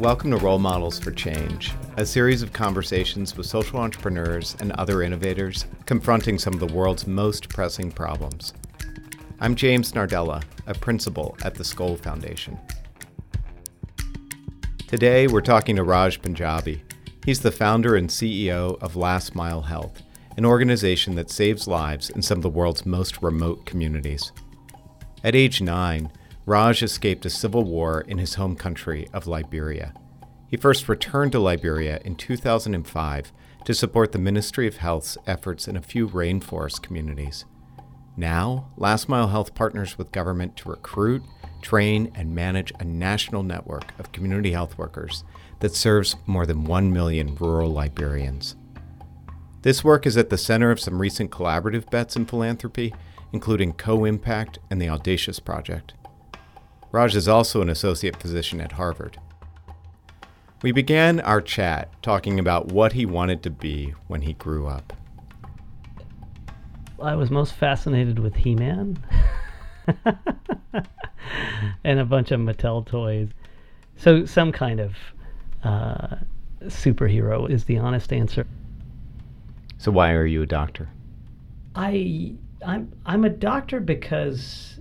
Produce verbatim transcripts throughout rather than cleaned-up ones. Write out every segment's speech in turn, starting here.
Welcome to Role Models for Change, a series of conversations with social entrepreneurs and other innovators confronting some of the world's most pressing problems. I'm James Nardella, a principal at the Skoll Foundation. Today, we're talking to Raj Punjabi. He's the founder and C E O of Last Mile Health, an organization that saves lives in some of the world's most remote communities. At age nine, Raj escaped a civil war in his home country of Liberia. He first returned to Liberia in two thousand five to support the Ministry of Health's efforts in a few rainforest communities. Now, Last Mile Health partners with government to recruit, train, and manage a national network of community health workers that serves more than one million rural Liberians. This work is at the center of some recent collaborative bets in philanthropy, including Co-Impact and the Audacious Project. Raj is also an associate physician at Harvard. We began our chat talking about what he wanted to be when he grew up. I was most fascinated with He-Man and a bunch of Mattel toys. So some kind of uh, superhero is the honest answer. So why are you a doctor? I I'm I'm a doctor because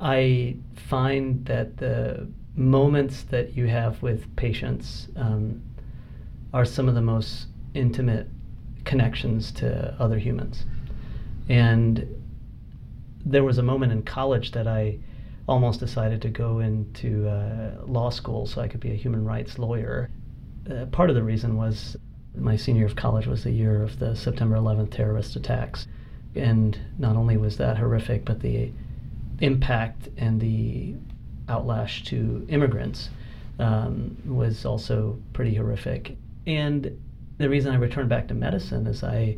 I find that the moments that you have with patients um, are some of the most intimate connections to other humans. And there was a moment in college that I almost decided to go into uh, law school so I could be a human rights lawyer. Uh, part of the reason was my senior year of college was the year of the September eleventh terrorist attacks. And not only was that horrific, but the impact and the outlash to immigrants um, was also pretty horrific. And the reason I returned back to medicine is I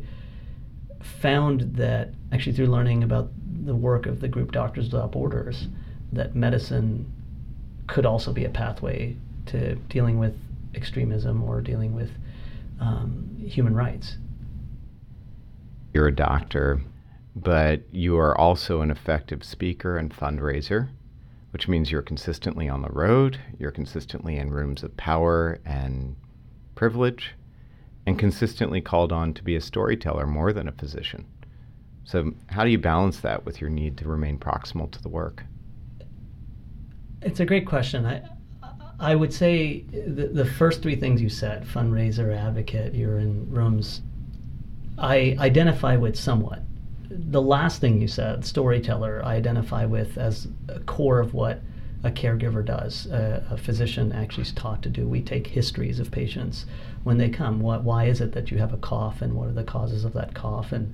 found that, actually through learning about the work of the group Doctors Without Borders, that medicine could also be a pathway to dealing with extremism or dealing with um, human rights. You're a doctor, but you are also an effective speaker and fundraiser, which means you're consistently on the road, you're consistently in rooms of power and privilege, and consistently called on to be a storyteller more than a physician. So how do you balance that with your need to remain proximal to the work? It's a great question. I I would say the, the first three things you said, fundraiser, advocate, you're in rooms, I identify with somewhat. The last thing you said, storyteller, I identify with as a core of what a caregiver does. Uh, a physician actually is taught to do. We take histories of patients when they come. What, why is it that you have a cough, and what are the causes of that cough? And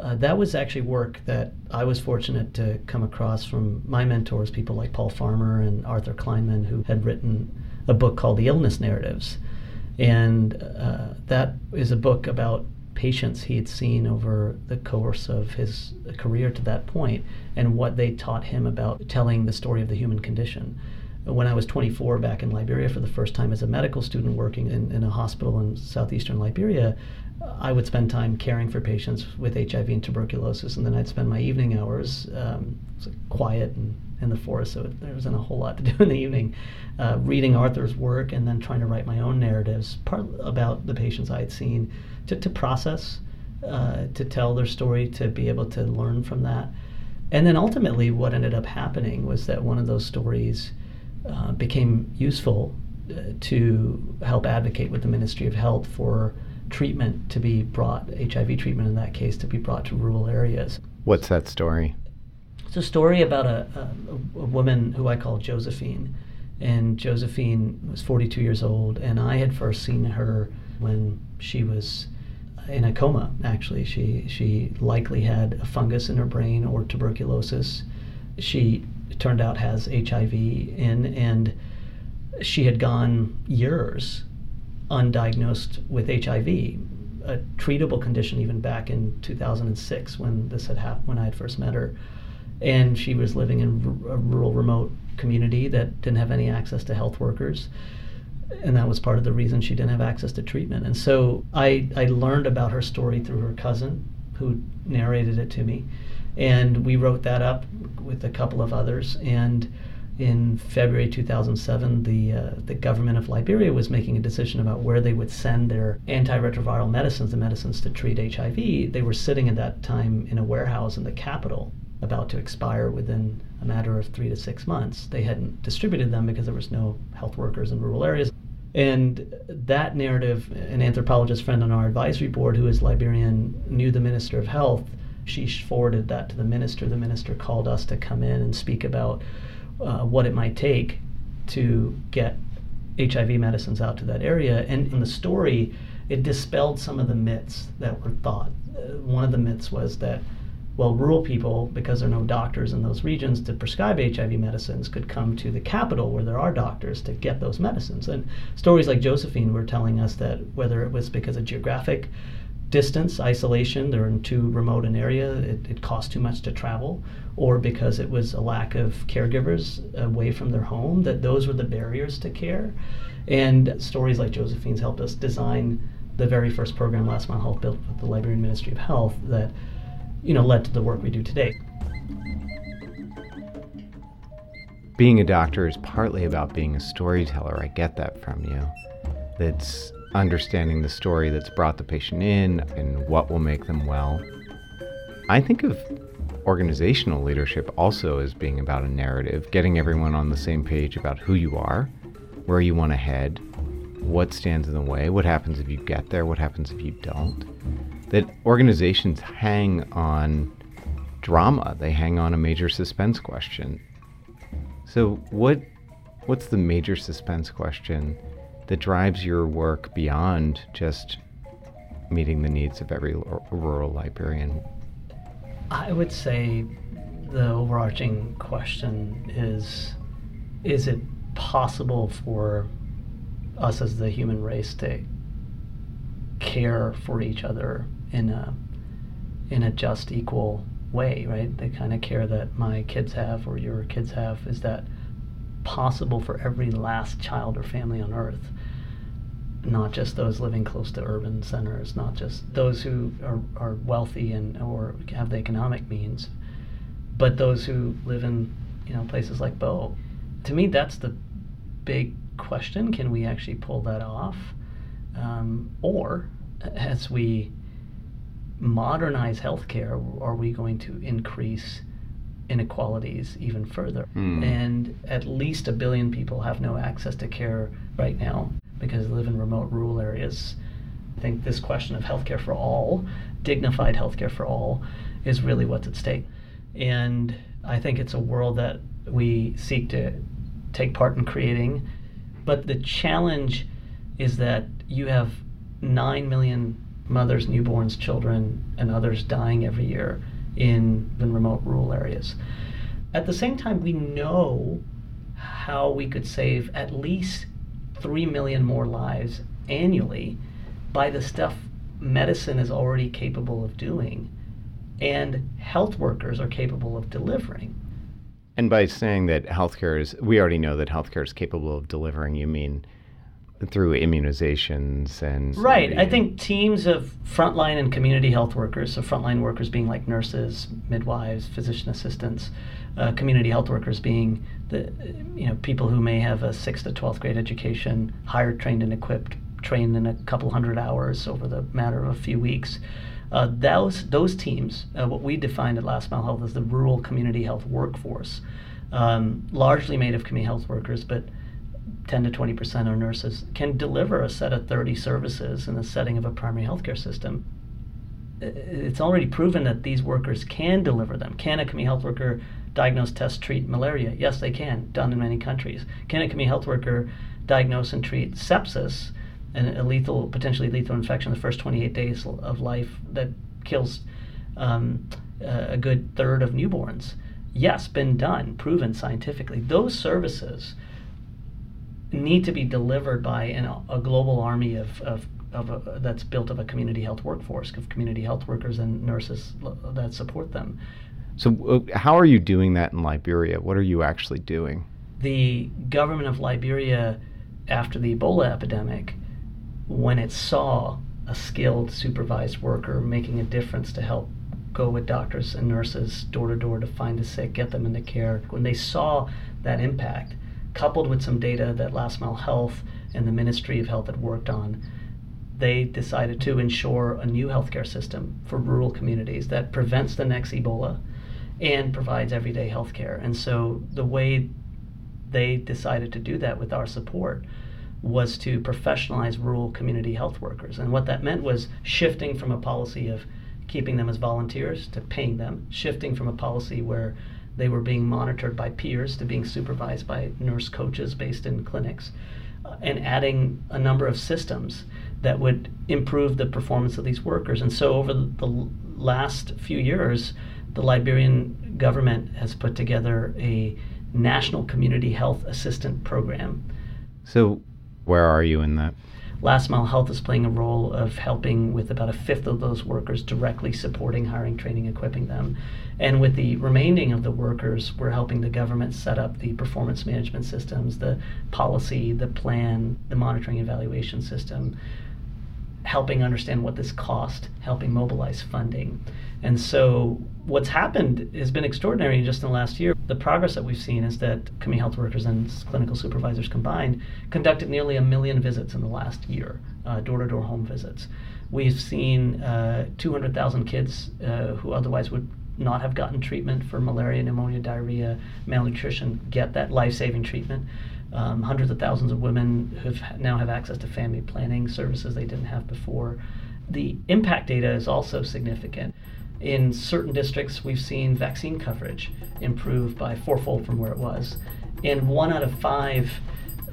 uh, that was actually work that I was fortunate to come across from my mentors, people like Paul Farmer and Arthur Kleinman, who had written a book called The Illness Narratives. And uh, that is a book about patients he had seen over the course of his career to that point and what they taught him about telling the story of the human condition. When I was twenty-four back in Liberia for the first time as a medical student working in, in a hospital in southeastern Liberia, I would spend time caring for patients with H I V and tuberculosis, and then I'd spend my evening hours um, quiet and in the forest, so there wasn't a whole lot to do in the evening, uh, reading Arthur's work and then trying to write my own narratives part about the patients I had seen to, to process, uh, to tell their story, to be able to learn from that. And then ultimately what ended up happening was that one of those stories uh, became useful uh, to help advocate with the Ministry of Health for treatment to be brought, H I V treatment in that case, to be brought to rural areas. What's that story? It's a story about a, a, a woman who I call Josephine, and Josephine was forty-two years old, and I had first seen her when she was in a coma, actually. She she likely had a fungus in her brain or tuberculosis. She, it turned out, has H I V in, and she had gone years undiagnosed with H I V, a treatable condition even back in two thousand six when this had happened, when I had first met her. And she was living in a rural, remote community that didn't have any access to health workers. And that was part of the reason she didn't have access to treatment. And so I, I learned about her story through her cousin, who narrated it to me. And we wrote that up with a couple of others. And in February two thousand seven, the uh, the government of Liberia was making a decision about where they would send their antiretroviral medicines, the medicines to treat H I V. They were sitting at that time in a warehouse in the capital, about to expire within a matter of three to six months. They hadn't distributed them because there was no health workers in rural areas. And that narrative, an anthropologist friend on our advisory board who is Liberian knew the Minister of Health. She forwarded that to the minister. The minister called us to come in and speak about uh, what it might take to get H I V medicines out to that area. And in the story, it dispelled some of the myths that were thought. Uh, one of the myths was that, well, rural people, because there are no doctors in those regions to prescribe H I V medicines, could come to the capital where there are doctors to get those medicines. And stories like Josephine were telling us that whether it was because of geographic distance, isolation, they're in too remote an area, it, it cost too much to travel, or because it was a lack of caregivers away from their home, that those were the barriers to care. And stories like Josephine's helped us design the very first program, Last Mile Health, built with the Liberian Ministry of Health, that you know, led to the work we do today. Being a doctor is partly about being a storyteller. I get that from you. That's understanding the story that's brought the patient in and what will make them well. I think of organizational leadership also as being about a narrative, getting everyone on the same page about who you are, where you want to head, what stands in the way, what happens if you get there, what happens if you don't. That organizations hang on drama, they hang on a major suspense question. So what what's the major suspense question that drives your work beyond just meeting the needs of every rural Liberian? I would say the overarching question is, is it possible for us as the human race to care for each other in a in a just, equal way, right? The kind of care that my kids have or your kids have, is that possible for every last child or family on earth? Not just those living close to urban centers, not just those who are, are wealthy and or have the economic means, but those who live in, you know, places like Bo. To me, that's the big question. Can we actually pull that off? Um, or as we modernize healthcare, are we going to increase inequalities even further? Mm. And at least a billion people have no access to care right now because they live in remote rural areas. I think this question of healthcare for all, dignified healthcare for all, is really what's at stake. And I think it's a world that we seek to take part in creating. But the challenge is that you have nine million mothers, newborns, children, and others dying every year in, in remote rural areas. At the same time, we know how we could save at least three million more lives annually by the stuff medicine is already capable of doing and health workers are capable of delivering. And by saying that healthcare is, we already know that healthcare is capable of delivering, you mean through immunizations and... Right. I think teams of frontline and community health workers, so frontline workers being like nurses, midwives, physician assistants, uh, community health workers being the, you know, people who may have a sixth to twelfth grade education, hired, trained, and equipped, trained in a couple hundred hours over the matter of a few weeks. Uh, those, those teams, uh, what we defined at Last Mile Health as the rural community health workforce, um, largely made of community health workers, but ten to twenty percent are nurses, can deliver a set of thirty services in the setting of a primary healthcare system. It's already proven that these workers can deliver them. Can a community health worker diagnose, test, treat malaria? Yes, they can, done in many countries. Can a community health worker diagnose and treat sepsis, and a lethal, potentially lethal infection the first twenty-eight days of life that kills um, a good third of newborns? Yes, been done, proven scientifically. Those services need to be delivered by an, a global army of, of, of a, that's built of a community health workforce, of community health workers and nurses that support them. So uh, how are you doing that in Liberia? What are you actually doing? The government of Liberia, after the Ebola epidemic, when it saw a skilled supervised worker making a difference to help go with doctors and nurses door to door to find the sick, get them into care, when they saw that impact, coupled with some data that Last Mile Health and the Ministry of Health had worked on, they decided to ensure a new healthcare system for rural communities that prevents the next Ebola and provides everyday healthcare. And so the way they decided to do that with our support was to professionalize rural community health workers. And what that meant was shifting from a policy of keeping them as volunteers to paying them, shifting from a policy where they were being monitored by peers to being supervised by nurse coaches based in clinics, uh, and adding a number of systems that would improve the performance of these workers. And so over the last few years, the Liberian government has put together a national community health assistant program. So where are you in that? Last Mile Health is playing a role of helping with about a fifth of those workers, directly supporting, hiring, training, equipping them. And with the remaining of the workers, we're helping the government set up the performance management systems, the policy, the plan, the monitoring evaluation system, helping understand what this cost, helping mobilize funding. And so what's happened has been extraordinary just in the last year. The progress that we've seen is that community health workers and clinical supervisors combined conducted nearly a million visits in the last year, uh, door-to-door home visits. We've seen uh, two hundred thousand kids uh, who otherwise would not have gotten treatment for malaria, pneumonia, diarrhea, malnutrition get that life-saving treatment. Um, hundreds of thousands of women who now have access to family planning services they didn't have before. The impact data is also significant. In certain districts, we've seen vaccine coverage improve by fourfold from where it was. And one out of five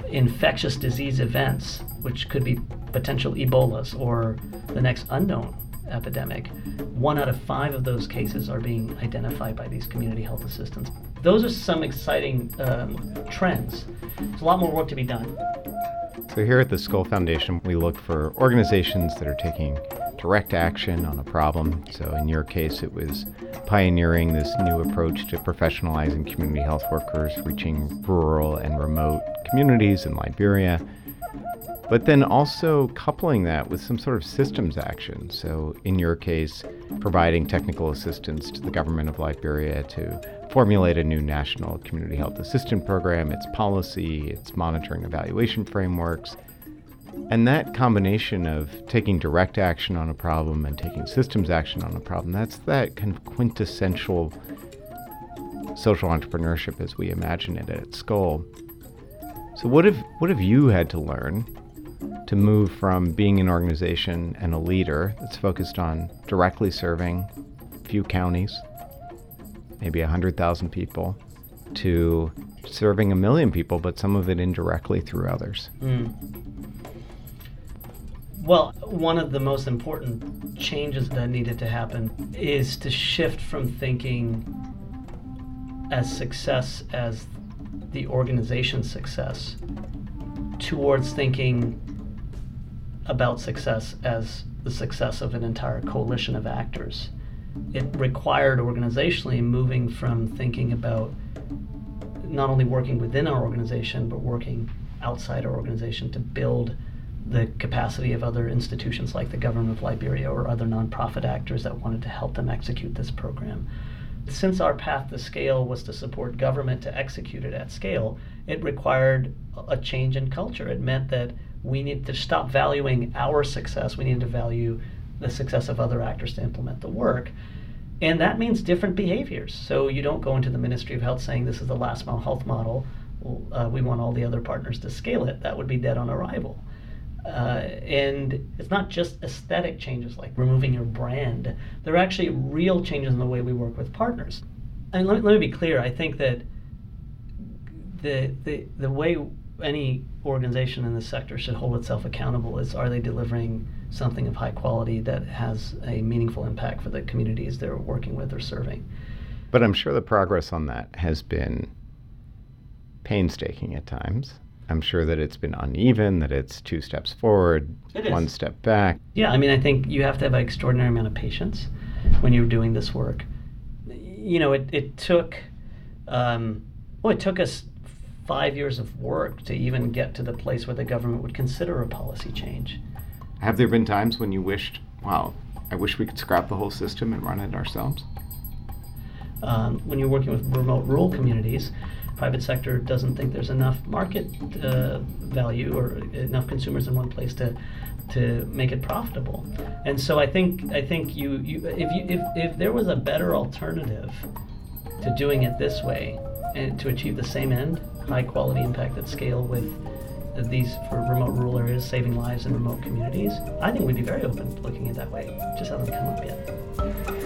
infectious disease events, which could be potential Ebolas or the next unknown epidemic, one out of five of those cases are being identified by these community health assistants. Those are some exciting um, trends. There's a lot more work to be done. So here at the Skoll Foundation, we look for organizations that are taking direct action on a problem. So in your case, it was pioneering this new approach to professionalizing community health workers, reaching rural and remote communities in Liberia, but then also coupling that with some sort of systems action. So in your case, providing technical assistance to the government of Liberia to formulate a new national community health assistant program, its policy, its monitoring evaluation frameworks. And that combination of taking direct action on a problem and taking systems action on a problem, that's that kind of quintessential social entrepreneurship as we imagine it at Skoll. So what have, what have you had to learn to move from being an organization and a leader that's focused on directly serving a few counties, maybe one hundred thousand people, to serving a million people, but some of it indirectly through others? Mm. Well, one of the most important changes that needed to happen is to shift from thinking as success as the organization's success towards thinking about success as the success of an entire coalition of actors. It required organizationally moving from thinking about not only working within our organization, but working outside our organization to build the capacity of other institutions like the government of Liberia or other nonprofit actors that wanted to help them execute this program. Since our path to scale was to support government to execute it at scale, it required a change in culture. It meant that we need to stop valuing our success. We need to value the success of other actors to implement the work. And that means different behaviors. So you don't go into the Ministry of Health saying, this is the Last Mile Health model. Uh, we want all the other partners to scale it. That would be dead on arrival. Uh, and it's not just aesthetic changes like removing your brand. There are actually real changes in the way we work with partners. And let me, let me be clear. I think that the, the, the way any organization in this sector should hold itself accountable is, are they delivering something of high quality that has a meaningful impact for the communities they're working with or serving? But I'm sure the progress on that has been painstaking at times. I'm sure that it's been uneven, that it's two steps forward, one step back. Yeah, I mean, I think you have to have an extraordinary amount of patience when you're doing this work. You know, it, it took, um, well, it took us five years of work to even get to the place where the government would consider a policy change. Have there been times when you wished, wow, I wish we could scrap the whole system and run it ourselves? um, when you're working with remote rural communities, private sector doesn't think there's enough market uh, value or enough consumers in one place to to make it profitable. And so I think I think you, you if you if, if there was a better alternative to doing it this way and to achieve the same end, high quality impact at scale with these for remote rural areas, saving lives in remote communities, I think we'd be very open to looking at that way. Just hasn't come up yet.